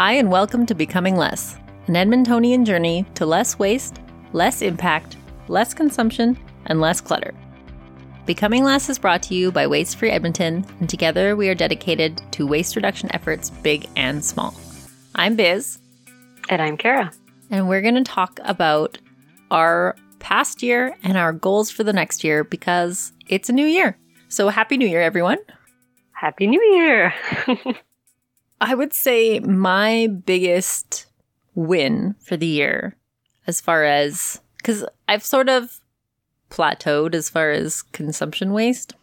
Hi, and welcome to Becoming Less, an Edmontonian journey to less waste, less impact, less consumption, and less clutter. Becoming Less is brought to you by Waste Free Edmonton, and together we are dedicated to waste reduction efforts big and small. I'm Biz. And I'm Kara. And we're going to talk about our past year and our goals for the next year because it's a new year. So Happy New Year, everyone. Happy New Year. I would say my biggest win for the year as far as, because I've sort of plateaued as far as consumption waste.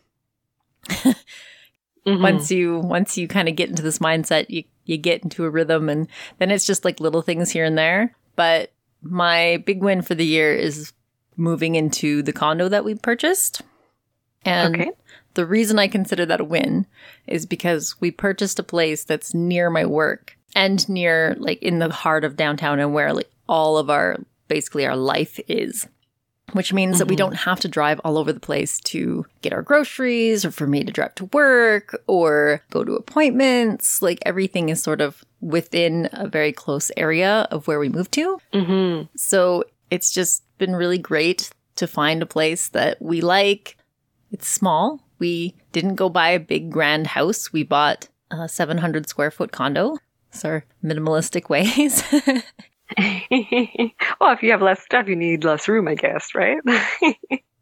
Mm-hmm. Once you kind of get into this mindset, you get into a rhythm, and then it's just like little things here and there. But my big win for the year is moving into the condo that we purchased. And the reason I consider that a win is because we purchased a place that's near my work and near, like, in the heart of downtown, and where, like, all of our, basically our life is, which means that we don't have to drive all over the place to get our groceries, or for me to drive to work or go to appointments. Like, everything is sort of within a very close area of where we moved to. Mm-hmm. So it's just been really great to find a place that we like. It's small. We didn't go buy a big grand house. We bought a 700 square foot condo. It's our minimalistic ways. Well, if you have less stuff, you need less room, I guess, right?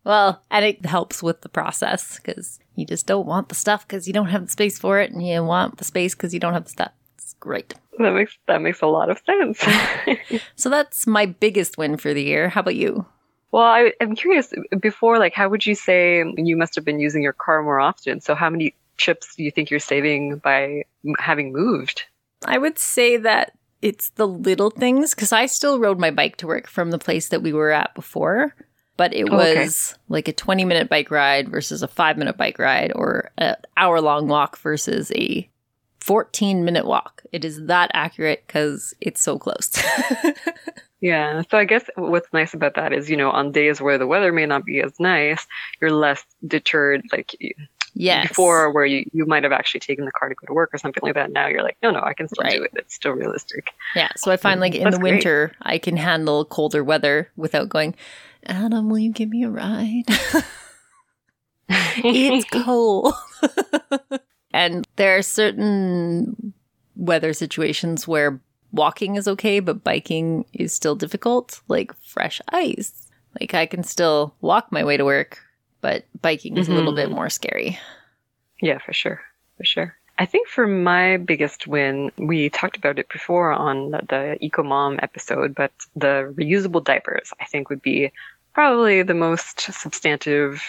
Well, and it helps with the process, because you just don't want the stuff because you don't have the space for it, and you want the space because you don't have the stuff. It's great. That makes a lot of sense. So that's my biggest win for the year. How about you? Well, I'm curious, before, like, how would you say, you must have been using your car more often, so how many trips do you think you're saving by having moved? I would say that it's the little things, because I still rode my bike to work from the place that we were at before, but it was like a 20-minute bike ride versus a 5-minute bike ride, or an hour-long walk versus a 14-minute walk. It is that accurate because it's so close. Yeah. So I guess what's nice about that is, you know, on days where the weather may not be as nice, you're less deterred, like, yes, before, where you might have actually taken the car to go to work or something like that. Now you're like, no, I can still do it. It's still realistic. Yeah. So I find, like, in the winter, I can handle colder weather without going, Adam, will you give me a ride? It's cold. And there are certain weather situations where walking is okay, but biking is still difficult, like fresh ice. Like, I can still walk my way to work, but biking is a little bit more scary. Yeah, for sure. For sure. I think for my biggest win, we talked about it before on the Eco Mom episode, but the reusable diapers, I think, would be probably the most substantive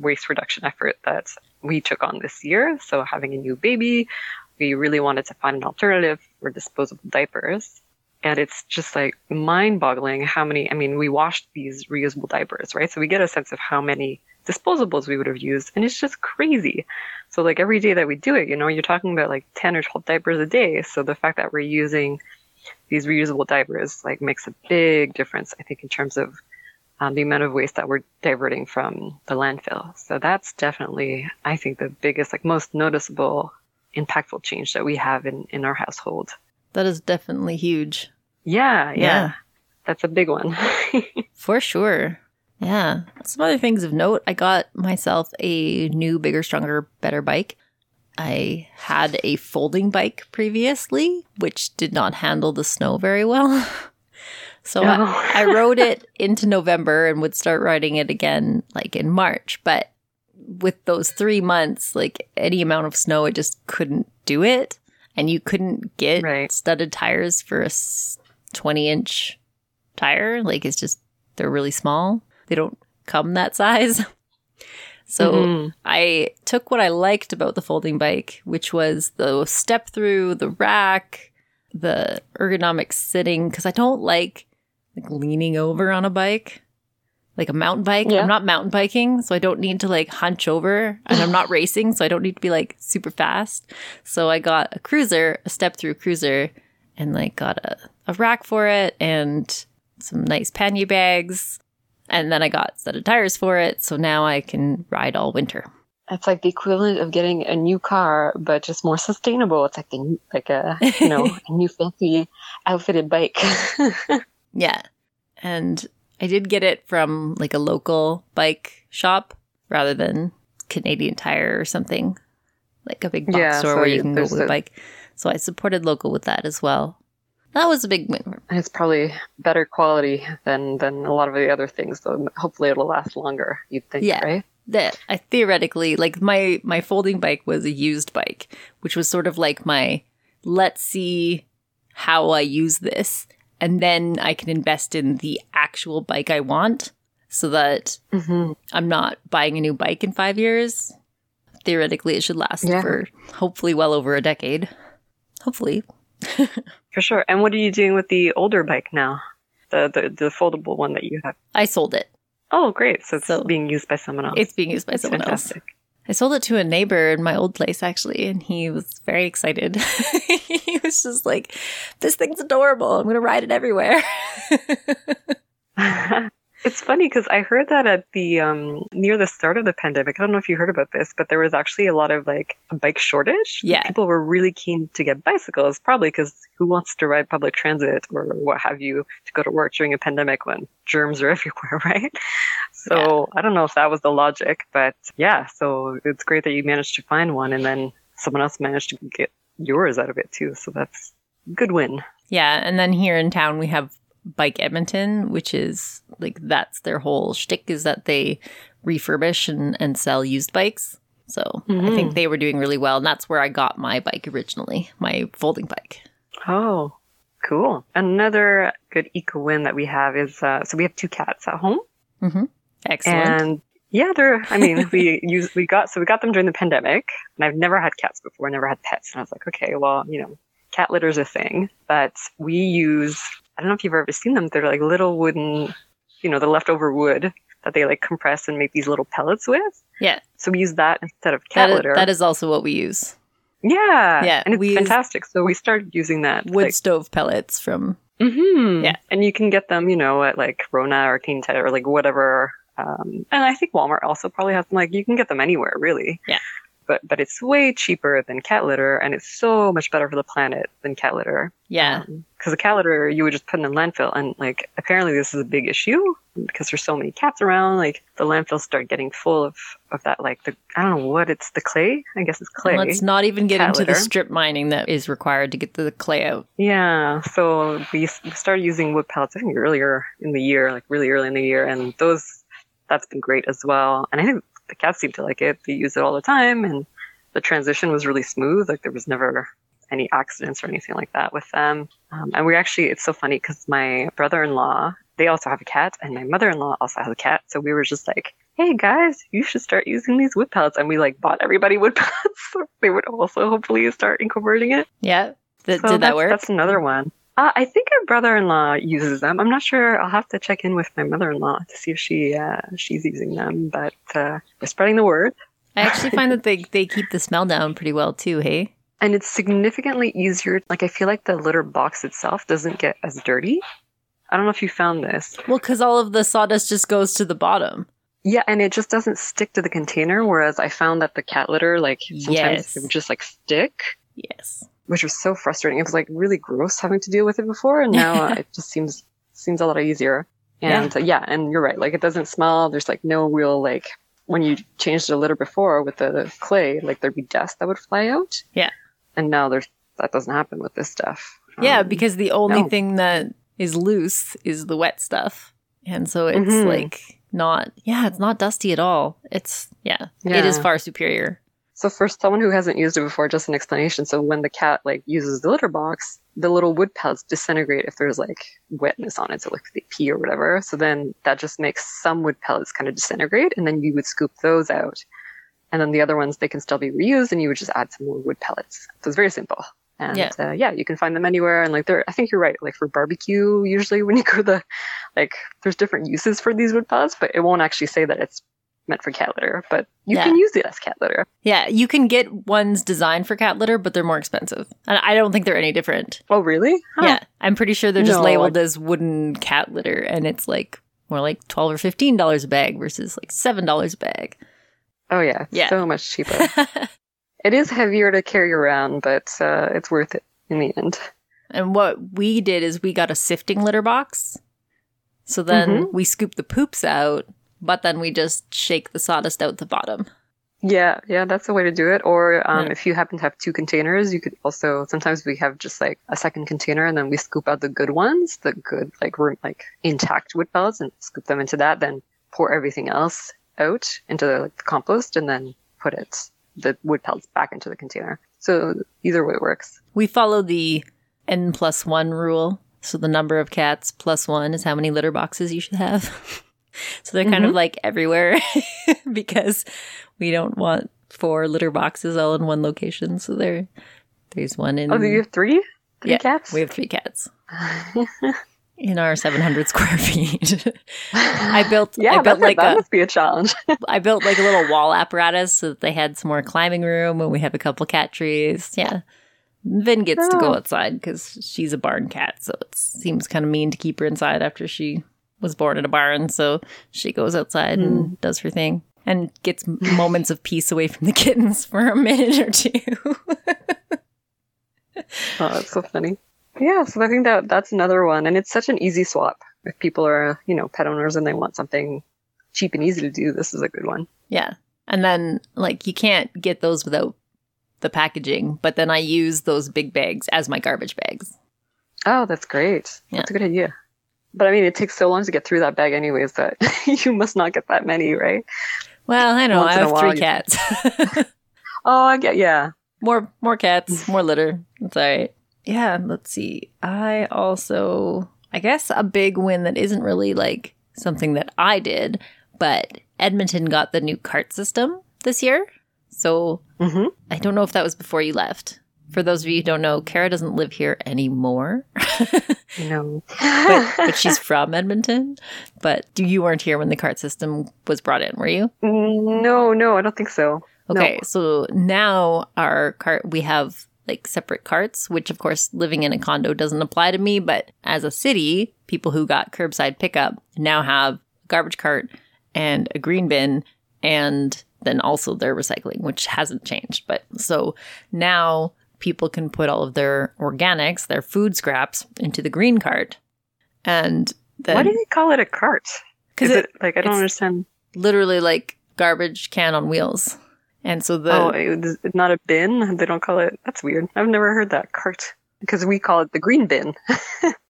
waste reduction effort that we took on this year. So having a new baby, we really wanted to find an alternative for disposable diapers. And it's just, like, mind-boggling how many, I mean, we washed these reusable diapers, right? So we get a sense of how many disposables we would have used. And it's just crazy. So, like, every day that we do it, you know, you're talking about, like, 10 or 12 diapers a day. So the fact that we're using these reusable diapers, like, makes a big difference, I think, in terms of the amount of waste that we're diverting from the landfill. So that's definitely, I think, the biggest, like, most noticeable impactful change that we have in our household. That is definitely huge. Yeah. That's a big one. For sure. Yeah. Some other things of note. I got myself a new, bigger, stronger, better bike. I had a folding bike previously, which did not handle the snow very well. So no. I rode it into November and would start riding it again, like, in March. But with those 3 months, like, any amount of snow, it just couldn't do it. And you couldn't get studded tires for a 20-inch tire. Like, it's just, they're really small. They don't come that size. So I took what I liked about the folding bike, which was the step through, the rack, the ergonomic sitting, because I don't like leaning over on a bike. Like a mountain bike. Yeah. I'm not mountain biking, so I don't need to, like, hunch over. And I'm not racing, so I don't need to be, like, super fast. So I got a cruiser, a step-through cruiser, and, like, got a rack for it and some nice pannier bags. And then I got studded tires for it, so now I can ride all winter. It's like the equivalent of getting a new car, but just more sustainable. It's like the, like a, you know, a new fancy outfitted bike. Yeah. And I did get it from like a local bike shop rather than Canadian Tire or something, like a big box store where you can go with a bike. So I supported local with that as well. That was a big win. It's probably better quality than a lot of the other things, though. Hopefully it'll last longer, you'd think, right? That I theoretically, like my folding bike was a used bike, which was sort of like my, let's see how I use this. And then I can invest in the actual bike I want so that I'm not buying a new bike in 5 years. Theoretically, it should last for hopefully well over a decade. Hopefully. For sure. And what are you doing with the older bike now? The foldable one that you have? I sold it. Oh, great. So it's being used by someone else. It's being used by someone else. I sold it to a neighbor in my old place, actually, and he was very excited. He was just like, this thing's adorable. I'm going to ride it everywhere. It's funny because I heard that at the near the start of the pandemic. I don't know if you heard about this, but there was actually a lot of like a bike shortage. Yeah. People were really keen to get bicycles, probably because who wants to ride public transit or what have you to go to work during a pandemic when germs are everywhere, right? So I don't know if that was the logic, but yeah, so it's great that you managed to find one and then someone else managed to get yours out of it too. So that's a good win. Yeah. And then here in town, we have Bike Edmonton, which is like, that's their whole shtick, is that they refurbish and sell used bikes. So I think they were doing really well. And that's where I got my bike originally, my folding bike. Oh, cool. Another good eco win that we have is, so we have 2 cats at home. Mm-hmm. Excellent. And yeah, we got them during the pandemic, and I've never had cats before, never had pets. And I was like, okay, well, you know, cat litter's a thing, but we use, I don't know if you've ever seen them. They're like little wooden, you know, the leftover wood that they like compress and make these little pellets with. Yeah. So we use that instead of cat litter. That is also what we use. Yeah. Yeah. And it's fantastic. So we started using that. Wood stove pellets from. Mm-hmm. Yeah. And you can get them, you know, at like Rona or Canadian Tire or like whatever. And I think Walmart also probably has them. Like you can get them anywhere, really. Yeah. But it's way cheaper than cat litter, and it's so much better for the planet than cat litter. Yeah. Because the cat litter, you would just put in a landfill, and like apparently this is a big issue because there's so many cats around. Like the landfills start getting full of that, like the, I don't know what it's, the clay. I guess it's clay. And let's not even get into the strip mining that is required to get the clay out. Yeah. So we started using wood pellets. I think really early in the year, and that's been great as well. And I think the cats seem to like it. They use it all the time. And the transition was really smooth. Like there was never any accidents or anything like that with them. And we actually, it's so funny because my brother-in-law, they also have a cat, and my mother-in-law also has a cat. So we were just like, hey guys, you should start using these wood pellets. And we like bought everybody wood pellets. So they would also hopefully start incorporating it. Yeah. Did that work? That's another one. I think our brother-in-law uses them. I'm not sure. I'll have to check in with my mother-in-law to see if she's using them. But we're spreading the word. I actually find that they keep the smell down pretty well too, hey? And it's significantly easier. Like I feel like the litter box itself doesn't get as dirty. I don't know if you found this. Well, because all of the sawdust just goes to the bottom. Yeah, and it just doesn't stick to the container. Whereas I found that the cat litter, like sometimes it would just like stick. Yes. Which was so frustrating. It was like really gross having to deal with it before, and now it just seems a lot easier. And and you're right. Like it doesn't smell. There's like no real like when you changed the litter before with the clay, like there'd be dust that would fly out. Yeah. And now that doesn't happen with this stuff. Yeah, because the only thing that is loose is the wet stuff, and so it's like not. Yeah, it's not dusty at all. It's it is far superior. So for someone who hasn't used it before, just an explanation. So when the cat like uses the litter box, the little wood pellets disintegrate if there's like wetness on it, so like they pee or whatever. So then that just makes some wood pellets kind of disintegrate, and then you would scoop those out. And then the other ones, they can still be reused, and you would just add some more wood pellets. So it's very simple. And you can find them anywhere. And like I think you're right, like for barbecue, usually when you go to there's different uses for these wood pellets, but it won't actually say that it's meant for cat litter, but you can use it as cat litter. Yeah, you can get ones designed for cat litter, but they're more expensive. And I don't think they're any different. Oh, really? Huh. Yeah, I'm pretty sure they're just labeled as wooden cat litter, and it's like more like $12 or $15 a bag versus like $7 a bag. Oh, yeah. So much cheaper. It is heavier to carry around, but it's worth it in the end. And what we did is we got a sifting litter box. So then we scoop the poops out, but then we just shake the sawdust out the bottom. Yeah, that's the way to do it. Or if you happen to have two containers, you could also, sometimes we have just like a second container and then we scoop out the good ones, the good like intact wood pellets, and scoop them into that, then pour everything else out into the compost and then put the wood pellets back into the container. So either way works. We follow the N+1 rule. So the number of cats +1 is how many litter boxes you should have. So they're kind of like everywhere because we don't want 4 litter boxes all in one location. So there's one in... Oh, do you have 3? 3 cats? We have 3 cats. In our 700 square feet. That must be a challenge. I built like a little wall apparatus so that they had some more climbing room, and we have a couple cat trees. Yeah. Vin gets to go outside because she's a barn cat, so it seems kind of mean to keep her inside after she was born in a barn, so she goes outside and does her thing and gets moments of peace away from the kittens for a minute or two. Oh, that's so funny. Yeah, so I think that's another one, and it's such an easy swap. If people are, pet owners and they want something cheap and easy to do, this is a good one. Yeah, and then, you can't get those without the packaging, but then I use those big bags as my garbage bags. Oh, that's great. Yeah. That's a good idea. But, it takes so long to get through that bag anyways that you must not get that many, right? Well, I know. I have 3 cats. Oh, I get, yeah. More cats, more litter. That's all right. Yeah, let's see. I guess a big win that isn't really, something that I did, but Edmonton got the new cart system this year. So I don't know if that was before you left. For those of you who don't know, Kara doesn't live here anymore. No. but she's from Edmonton. But you weren't here when the cart system was brought in, were you? No, I don't think so. Okay, no. So now we have separate carts, which of course living in a condo doesn't apply to me. But as a city, people who got curbside pickup now have a garbage cart and a green bin and then also their recycling, which hasn't changed. But so now... people can put all of their organics, their food scraps, into the green cart. And then... Why do they call it a cart? Because I don't understand. Literally garbage can on wheels. And so it's not a bin? They don't call it... That's weird. I've never heard that, cart. Because we call it the green bin.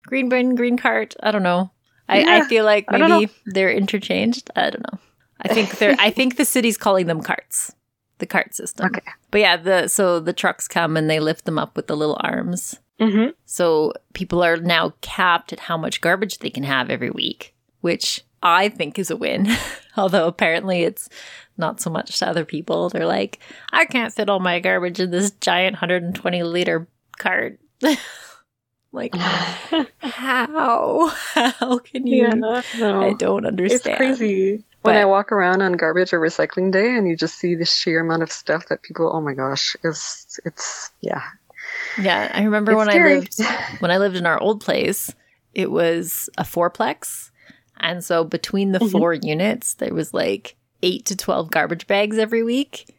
Green bin, green cart. I don't know. I feel like maybe they're interchanged. I don't know. I think the city's calling them carts. The cart system. Okay. But yeah, so the trucks come and they lift them up with the little arms. Mm-hmm. So people are now capped at how much garbage they can have every week, which I think is a win. Although apparently it's not so much to other people. They're like, I can't fit all my garbage in this giant 120-liter cart. How? How can you? Yeah, no. I don't understand. It's crazy. When I walk around on garbage or recycling day and you just see the sheer amount of stuff that people, oh my gosh, it's yeah. Yeah, I remember when I lived in our old place, it was a 4-plex. And so between the 4 units, there was 8 to 12 garbage bags every week.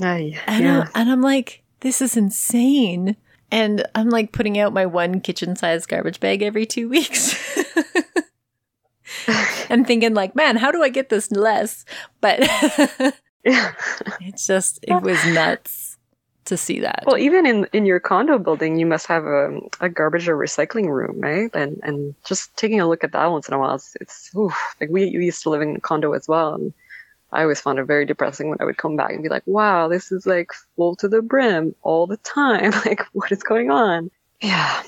Yeah. And I'm like, this is insane. And I'm putting out my one kitchen-sized garbage bag every 2 weeks. And thinking man, how do I get this less? But it was nuts to see that. Well, even in your condo building, you must have a garbage or recycling room, right? And just taking a look at that once in a while, it's oof. We used to live in a condo as well. And I always found it very depressing when I would come back and be like, wow, this is full to the brim all the time. What is going on? Yeah.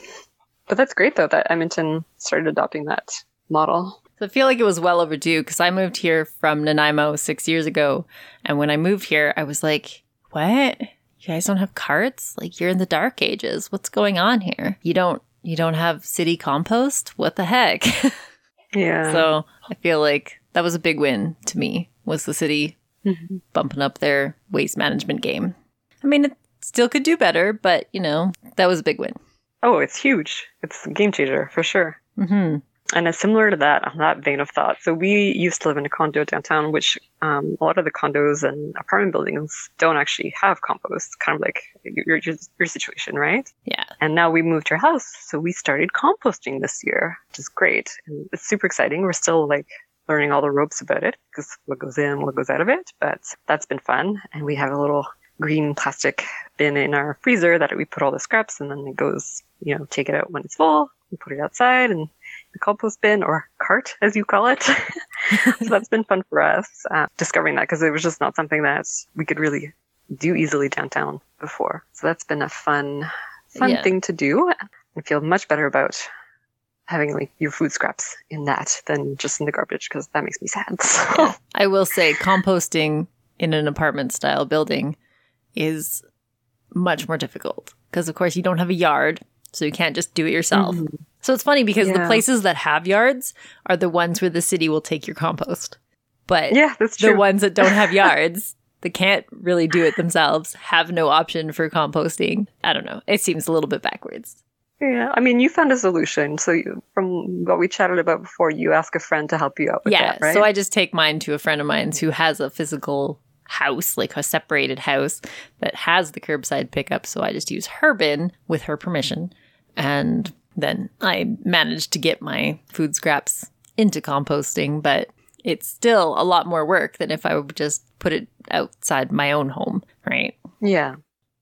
But that's great, though, that Edmonton started adopting that model. I feel it was well overdue because I moved here from Nanaimo 6 years ago. And when I moved here, I was like, what? You guys don't have carts? You're in the dark ages. What's going on here? You don't have city compost? What the heck? Yeah. So I feel that was a big win to me, was the city bumping up their waste management game. It still could do better, but that was a big win. Oh, it's huge. It's a game changer for sure. Mm-hmm. And it's similar to that, on that vein of thought. So we used to live in a condo downtown, which a lot of the condos and apartment buildings don't actually have compost, kind of like your situation, right? Yeah. And now we moved to our house, so we started composting this year, which is great. And it's super exciting. We're still like learning all the ropes about it, because what goes in, what goes out of it. But that's been fun. And we have a little green plastic bin in our freezer that we put all the scraps, and then it goes, you know, take it out when it's full, we put it outside and the compost bin, or cart as you call it. So that's been fun for us, discovering that, because it was just not something that we could really do easily downtown before. So that's been a fun thing to do. I feel much better about having like your food scraps in that than just in the garbage, because that makes me sad. So. Yeah. I will say composting in an apartment style building is much more difficult, because of course you don't have a yard, so you can't just do it yourself. Mm-hmm. So it's funny because the places that have yards are the ones where the city will take your compost. But the ones that don't have yards, they can't really do it themselves, have no option for composting. I don't know. It seems a little bit backwards. Yeah. I mean, you found a solution. So from what we chatted about before, you ask a friend to help you out with that, right? So I just take mine to a friend of mine who has a physical house, like a separated house that has the curbside pickup. So I just use her bin with her permission, and then I managed to get my food scraps into composting, but it's still a lot more work than if I would just put it outside my own home, right? Yeah.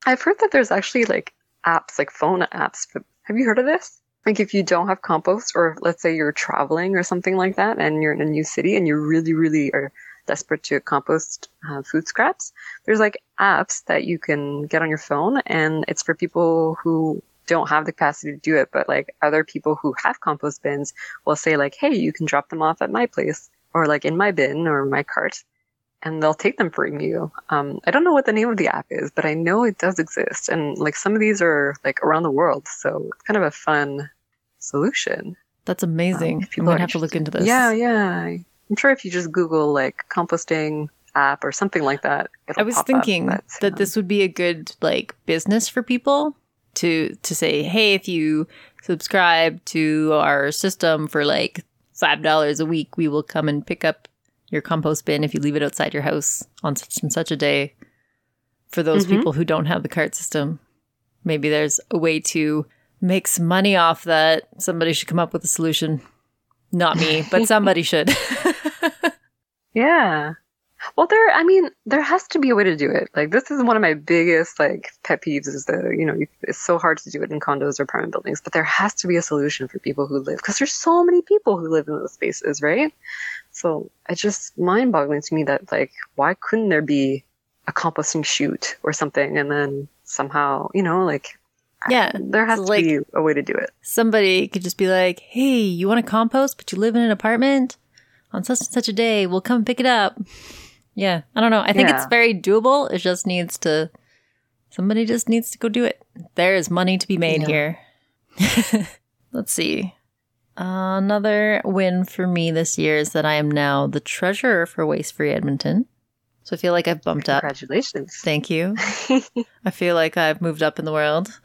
I've heard that there's actually like apps, like phone apps. Have you heard of this? Like if you don't have compost, or let's say you're traveling or something like that and you're in a new city and you really, really are desperate to compost food scraps, there's like apps that you can get on your phone, and it's for people who don't have the capacity to do it, but like other people who have compost bins will say like, hey, you can drop them off at my place, or like in my bin or my cart, and they'll take them for you. I don't know what the name of the app is, but I know it does exist, and like some of these are like around the world, so it's kind of a fun solution. That's amazing. I'm gonna have to look into this. Yeah. I'm sure if you just Google like composting app or something like that, it'll I was thinking up, but, that this would be a good like business for people to say, hey, if you subscribe to our system for like $5 a week, we will come and pick up your compost bin if you leave it outside your house on such and such a day. For those people who don't have the cart system, maybe there's a way to make some money off that. Somebody should come up with a solution. Not me, but somebody should. Yeah. Well, there has to be a way to do it. Like, this is one of my biggest, like, pet peeves is that, you know, it's so hard to do it in condos or apartment buildings, but there has to be a solution for people who live, because there's so many people who live in those spaces, right? So it's just mind-boggling to me that, like, why couldn't there be a composting chute or something, and then somehow, you know, like... Yeah, there has to be a way to do it. Somebody could just be like, hey, you want to compost, but you live in an apartment? On such and such a day, we'll come pick it up. Yeah, I don't know. I think it's very doable. It just needs to, somebody just needs to go do it. There is money to be made here. Let's see. Another win for me this year is that I am now the treasurer for Waste Free Edmonton. So I feel like I've bumped up. Congratulations. Thank you. I feel like I've moved up in the world.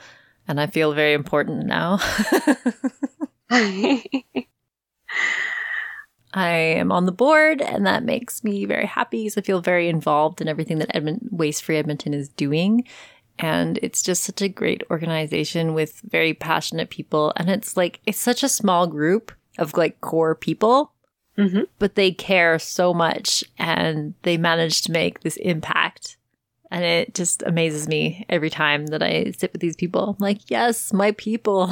And I feel very important now. I am on the board, and that makes me very happy because I feel very involved in everything that Waste Free Edmonton is doing. And it's just such a great organization with very passionate people. And it's like, it's such a small group of like core people, but they care so much, and they manage to make this impact. And it just amazes me every time that I sit with these people. I'm like, yes, my people.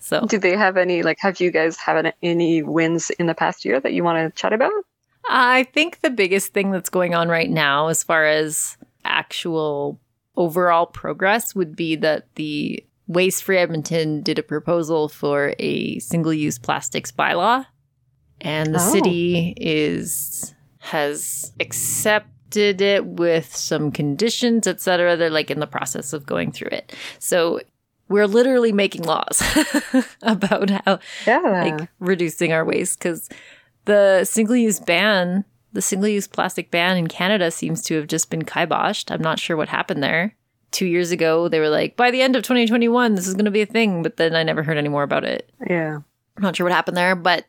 So, do they have any, like, have you guys had any wins in the past year that you want to chat about? I think the biggest thing that's going on right now as far as actual overall progress would be that the Waste Free Edmonton did a proposal for a single-use plastics bylaw. And the city has accepted it with some conditions, etc. They're like in the process of going through it. So we're literally making laws about how like reducing our waste, because the single-use plastic ban in Canada seems to have just been kiboshed. I'm not sure what happened there. 2 years ago, they were like, by the end of 2021, this is going to be a thing. But then I never heard any more about it. Yeah. I'm not sure what happened there, but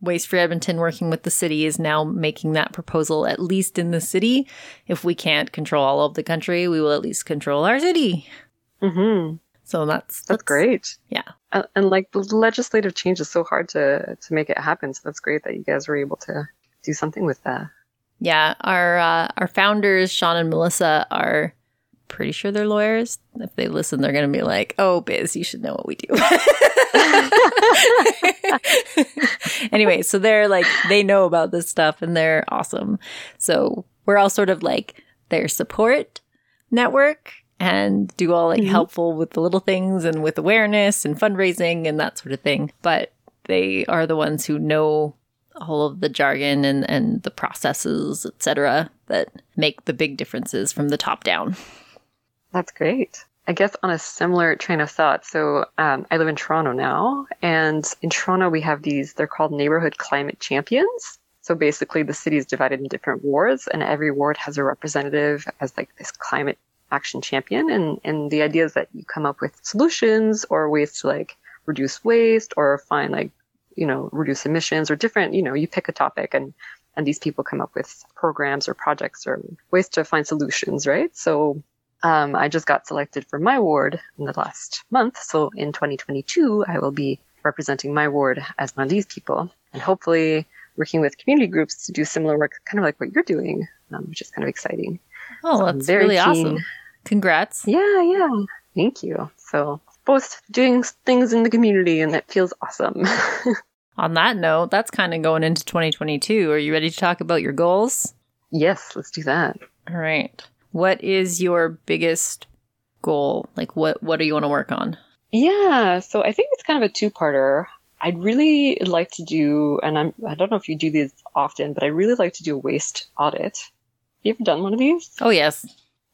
Waste Free Edmonton working with the city is now making that proposal, at least in the city. If we can't control all of the country, we will at least control our city. Mm-hmm. So that's great. Yeah. And like the legislative change is so hard to make it happen. So that's great that you guys were able to do something with that. Yeah. Our founders, Sean and Melissa, are pretty sure they're lawyers. If they listen, they're going to be like, oh, Biz, you should know what we do. Anyway, so they're like, they know about this stuff and they're awesome. So we're all sort of like their support network and do all like helpful with the little things and with awareness and fundraising and that sort of thing. But they are the ones who know all of the jargon and the processes, etc., that make the big differences from the top down. That's great. I guess on a similar train of thought, so I live in Toronto now, and in Toronto we have these, they're called neighborhood climate champions. So basically the city is divided into different wards, and every ward has a representative as like this climate action champion. And the idea is that you come up with solutions or ways to like reduce waste or find like, you know, reduce emissions or different, you know, you pick a topic and these people come up with programs or projects or ways to find solutions, right? So I just got selected for my ward in the last month. So in 2022, I will be representing my ward as one of these people and hopefully working with community groups to do similar work, kind of like what you're doing, which is kind of exciting. Oh, so that's really awesome. Congrats. Yeah. Thank you. So both doing things in the community, and that feels awesome. On that note, that's kind of going into 2022. Are you ready to talk about your goals? Yes, let's do that. All right. What is your biggest goal? Like, what do you want to work on? Yeah, so I think it's kind of a two-parter. I'd really like to do, and I don't know if you do these often, but I really like to do a waste audit. You ever done one of these? Oh, yes.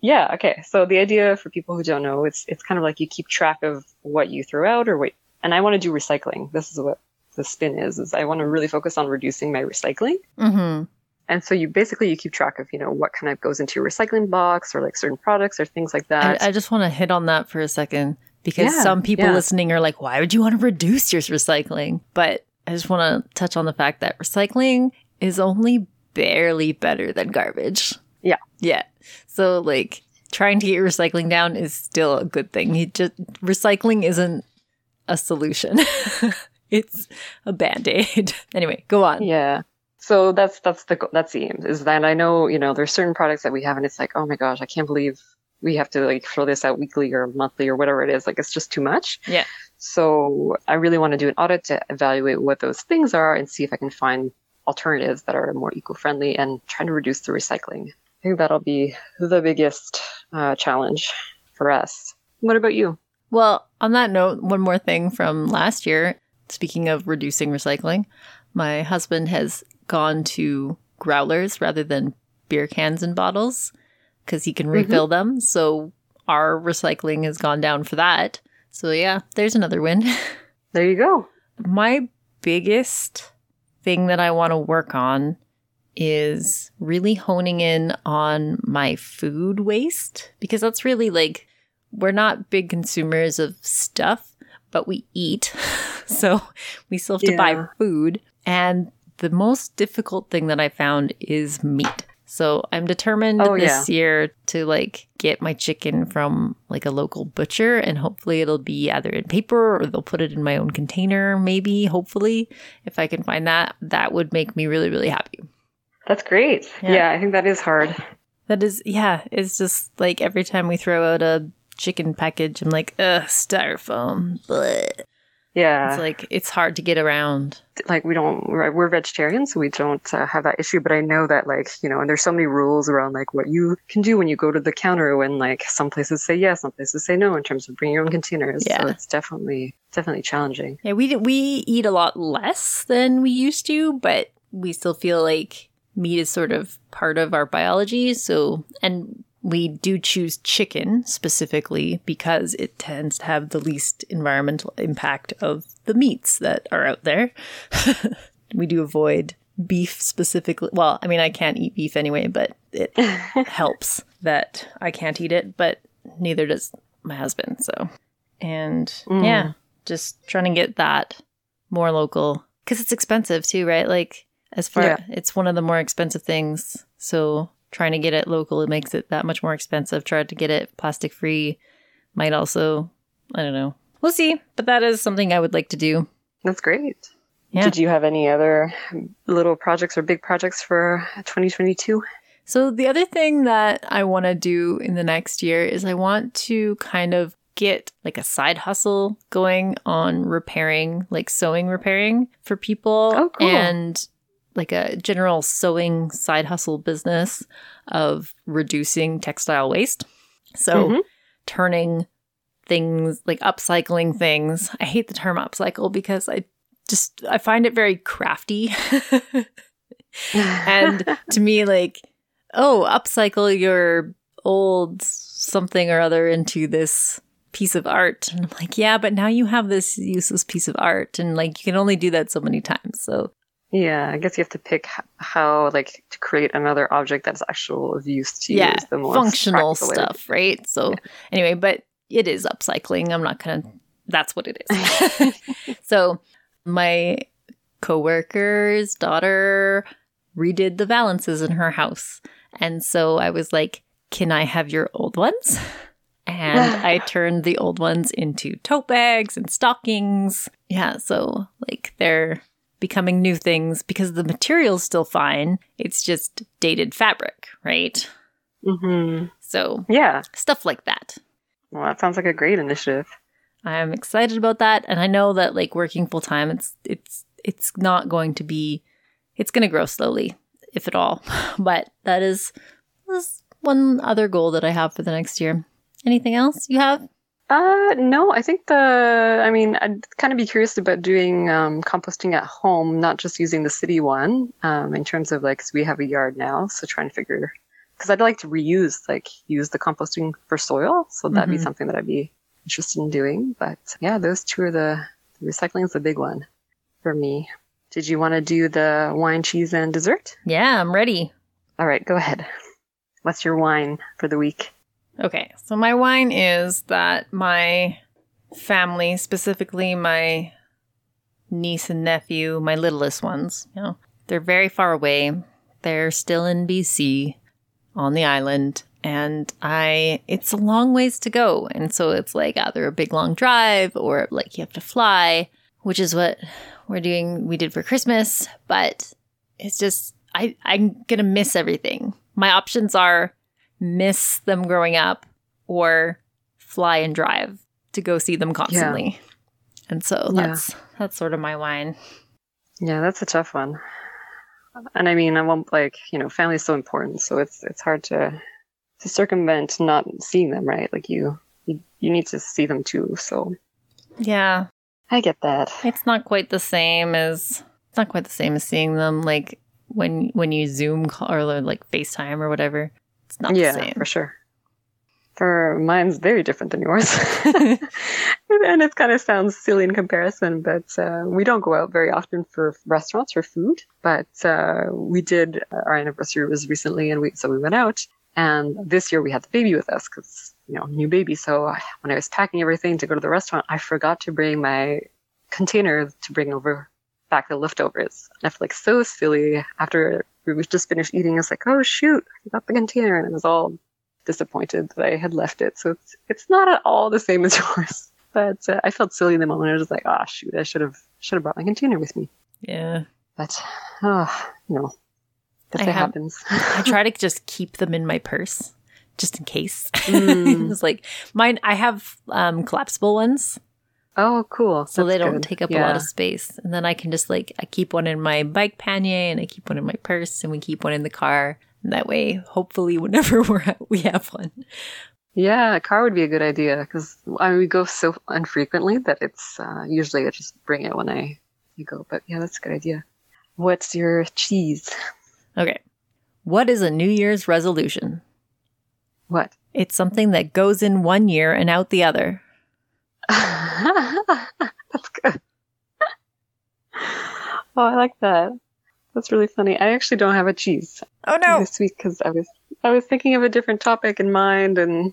Yeah. Okay. So the idea for people who don't know, it's kind of like you keep track of what you throw out or what, and I want to do recycling. This is what the spin is I want to really focus on reducing my recycling. Mm-hmm. And so you keep track of, you know, what kind of goes into your recycling box or like certain products or things like that. I just want to hit on that for a second because some people listening are like, why would you want to reduce your recycling? But I just want to touch on the fact that recycling is only barely better than garbage. Yeah. Yeah. So like trying to get your recycling down is still a good thing. Recycling isn't a solution. It's a band-aid. Anyway, go on. Yeah. So that's the aim, is that I know, you know, there's certain products that we have and it's like, oh my gosh, I can't believe we have to like throw this out weekly or monthly or whatever it is. Like it's just too much. Yeah. So I really want to do an audit to evaluate what those things are and see if I can find alternatives that are more eco-friendly and trying to reduce the recycling. I think that'll be the biggest challenge for us. What about you? Well, on that note, one more thing from last year. Speaking of reducing recycling, my husband has gone to growlers rather than beer cans and bottles because he can refill them. So our recycling has gone down for that. So yeah, there's another win. There you go. My biggest thing that I want to work on is really honing in on my food waste, because that's really like, we're not big consumers of stuff, but we eat. So we still have to buy food. And the most difficult thing that I found is meat. So I'm determined this year to like get my chicken from like a local butcher, and hopefully it'll be either in paper or they'll put it in my own container. Maybe, hopefully, if I can find that, that would make me really, really happy. That's great. Yeah, I think that is hard. That is, yeah. It's just like every time we throw out a chicken package, I'm like, ugh, styrofoam. Bleh. Yeah. It's like, it's hard to get around. Like we're vegetarians, so we don't have that issue. But I know that like, you know, and there's so many rules around like what you can do when you go to the counter when like some places say yes, some places say no in terms of bringing your own containers. Yeah. So it's definitely challenging. Yeah, we eat a lot less than we used to, but we still feel like meat is sort of part of our biology, so, and we do choose chicken specifically because it tends to have the least environmental impact of the meats that are out there. We do avoid beef specifically. Well, I mean, I can't eat beef anyway, but it helps that I can't eat it, but neither does my husband, so. And just trying to get that more local, because it's expensive too, right? Like as far it's one of the more expensive things. So trying to get it local, it makes it that much more expensive. Try to get it plastic free might also, I don't know. We'll see. But that is something I would like to do. That's great. Yeah. Did you have any other little projects or big projects for 2022? So the other thing that I want to do in the next year is I want to kind of get like a side hustle going on repairing, like sewing repairing for people. Oh, cool. And like a general sewing side hustle business of reducing textile waste. So turning things, like upcycling things. I hate the term upcycle because I find it very crafty. And to me, like, oh, upcycle your old something or other into this piece of art. And I'm like, yeah, but now you have this useless piece of art. And like, you can only do that so many times. So yeah, I guess you have to pick how like to create another object that's actual of use to you. The most functional stuff, right? So anyway, but it is upcycling. I'm not going to, that's what it is. So my coworker's daughter redid the valances in her house. And so I was like, can I have your old ones? And I turned the old ones into tote bags and stockings. Yeah, so like they're becoming new things because the material's still fine. It's just dated fabric, right? Mm-hmm. So yeah, stuff like that. Well, that sounds like a great initiative. I'm excited about that. And I know that like working full time, it's not going to be, it's going to grow slowly, if at all. But that is one other goal that I have for the next year. Anything else you have? No, I think I'd kind of be curious about doing composting at home, not just using the city one, in terms of like, cause we have a yard now. So trying to figure, cause I'd like to reuse, like use the composting for soil. So that'd be something that I'd be interested in doing. But yeah, those two are the recycling is the big one for me. Did you want to do the wine, cheese, and dessert? Yeah, I'm ready. All right, go ahead. What's your wine for the week? Okay, so my wine is that my family, specifically my niece and nephew, my littlest ones, you know, they're very far away. They're still in BC on the island, and it's a long ways to go. And so it's like either a big long drive or like you have to fly, which is what we did for Christmas. But it's just, I'm going to miss everything. My options are miss them growing up or fly and drive to go see them constantly. Yeah. And so that's sort of my wine. Yeah, that's a tough one. And I mean, I won't like, you know, family is so important. So it's hard to circumvent not seeing them, right? Like you need to see them too. So yeah, I get that. It's not quite the same as seeing them. Like when you Zoom call or like FaceTime or whatever. It's not the same. Yeah, for sure. For mine's very different than yours. And it kind of sounds silly in comparison, but we don't go out very often for restaurants for food. But we did, our anniversary was recently, and so we went out. And this year we had the baby with us because, you know, new baby. So when I was packing everything to go to the restaurant, I forgot to bring my container to bring over back the leftovers. And I feel like so silly after we just finished eating. I was like, oh, shoot, I forgot the container. And I was all disappointed that I had left it. So it's not at all the same as yours. But I felt silly in the moment. I was just like, oh, shoot, I should have brought my container with me. Yeah. But, you know, that's what happens. I try to just keep them in my purse just in case. It's like mine. I have collapsible ones. Oh, cool. So that's they don't take up a lot of space. And then I can just like, I keep one in my bike pannier and I keep one in my purse and we keep one in the car. And that way, hopefully, whenever we're out, we have one. Yeah, a car would be a good idea because we go so infrequently that it's usually I just bring it when I go. But yeah, that's a good idea. What's your cheese? Okay. What is a New Year's resolution? What? It's something that goes in one year and out the other. That's good. Oh, I like that. That's really funny. I actually don't have a cheese. Oh no! This week because I was thinking of a different topic in mind, and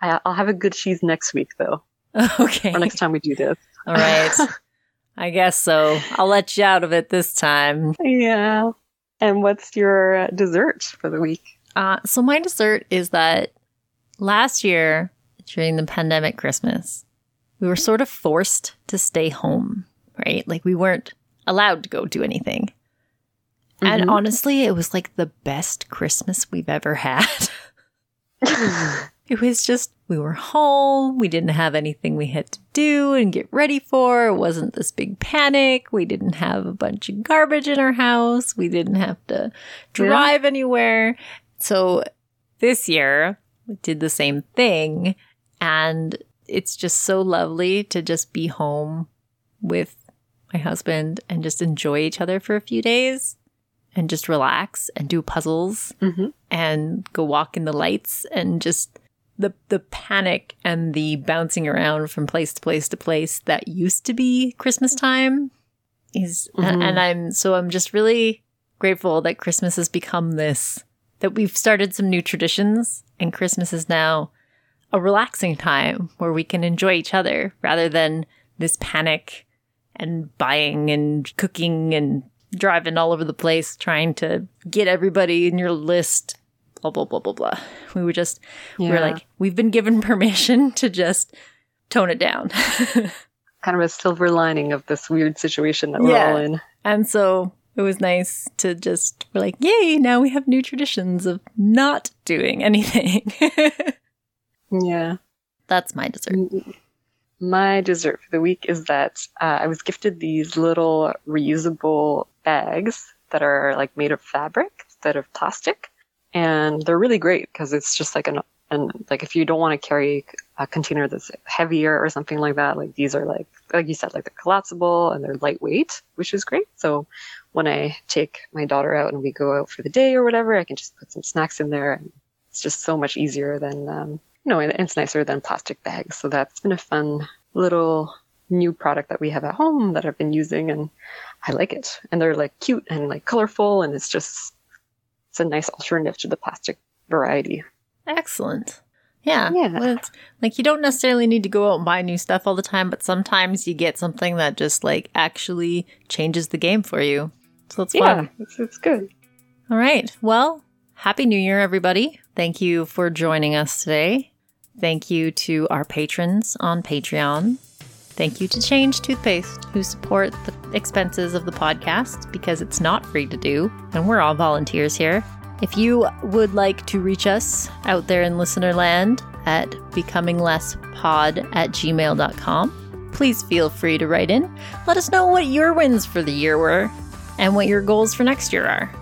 I'll have a good cheese next week though. Okay. Or next time we do this. All right. I guess so. I'll let you out of it this time. Yeah. And what's your dessert for the week? So my dessert is that last year during the pandemic Christmas, we were sort of forced to stay home, right? Like we weren't allowed to go do anything. Mm-hmm. And honestly, it was like the best Christmas we've ever had. It was just, we were home. We didn't have anything we had to do and get ready for. It wasn't this big panic. We didn't have a bunch of garbage in our house. We didn't have to drive anywhere. So this year, we did the same thing. And it's just so lovely to just be home with my husband and just enjoy each other for a few days and just relax and do puzzles and go walk in the lights and just... The panic and the bouncing around from place to place to place that used to be Christmas time is, and I'm just really grateful that Christmas has become this, that we've started some new traditions and Christmas is now a relaxing time where we can enjoy each other rather than this panic and buying and cooking and driving all over the place, trying to get everybody in your list. Blah, blah, blah, blah, blah. We were just, we were like, we've been given permission to just tone it down. Kind of a silver lining of this weird situation that we're all in. And so it was nice to just, we're like, yay, now we have new traditions of not doing anything. Yeah. That's my dessert. My dessert for the week is that I was gifted these little reusable bags that are like made of fabric instead of plastic. And they're really great because it's just like like if you don't want to carry a container that's heavier or something like that, like these are like you said, like they're collapsible and they're lightweight, which is great. So when I take my daughter out and we go out for the day or whatever, I can just put some snacks in there. And it's just so much easier than, it's nicer than plastic bags. So that's been a fun little new product that we have at home that I've been using and I like it. And they're like cute and like colorful and it's just, it's a nice alternative to the plastic variety. Excellent. Yeah. Well, it's, like you don't necessarily need to go out and buy new stuff all the time, but sometimes you get something that just like actually changes the game for you. So it's fun. Yeah, it's good. All right. Well, Happy New Year, everybody. Thank you for joining us today. Thank you to our patrons on Patreon. Thank you to Change Toothpaste, who support the expenses of the podcast because it's not free to do, and we're all volunteers here. If you would like to reach us out there in listener land at becominglesspod@gmail.com, please feel free to write in. Let us know what your wins for the year were and what your goals for next year are.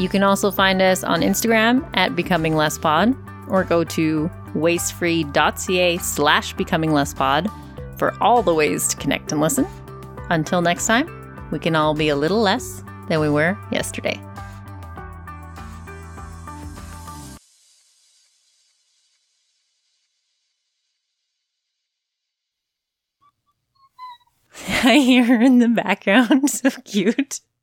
You can also find us on Instagram at becominglesspod or go to wastefree.ca/becominglesspod. for all the ways to connect and listen. Until next time, we can all be a little less than we were yesterday. I hear her in the background. So cute.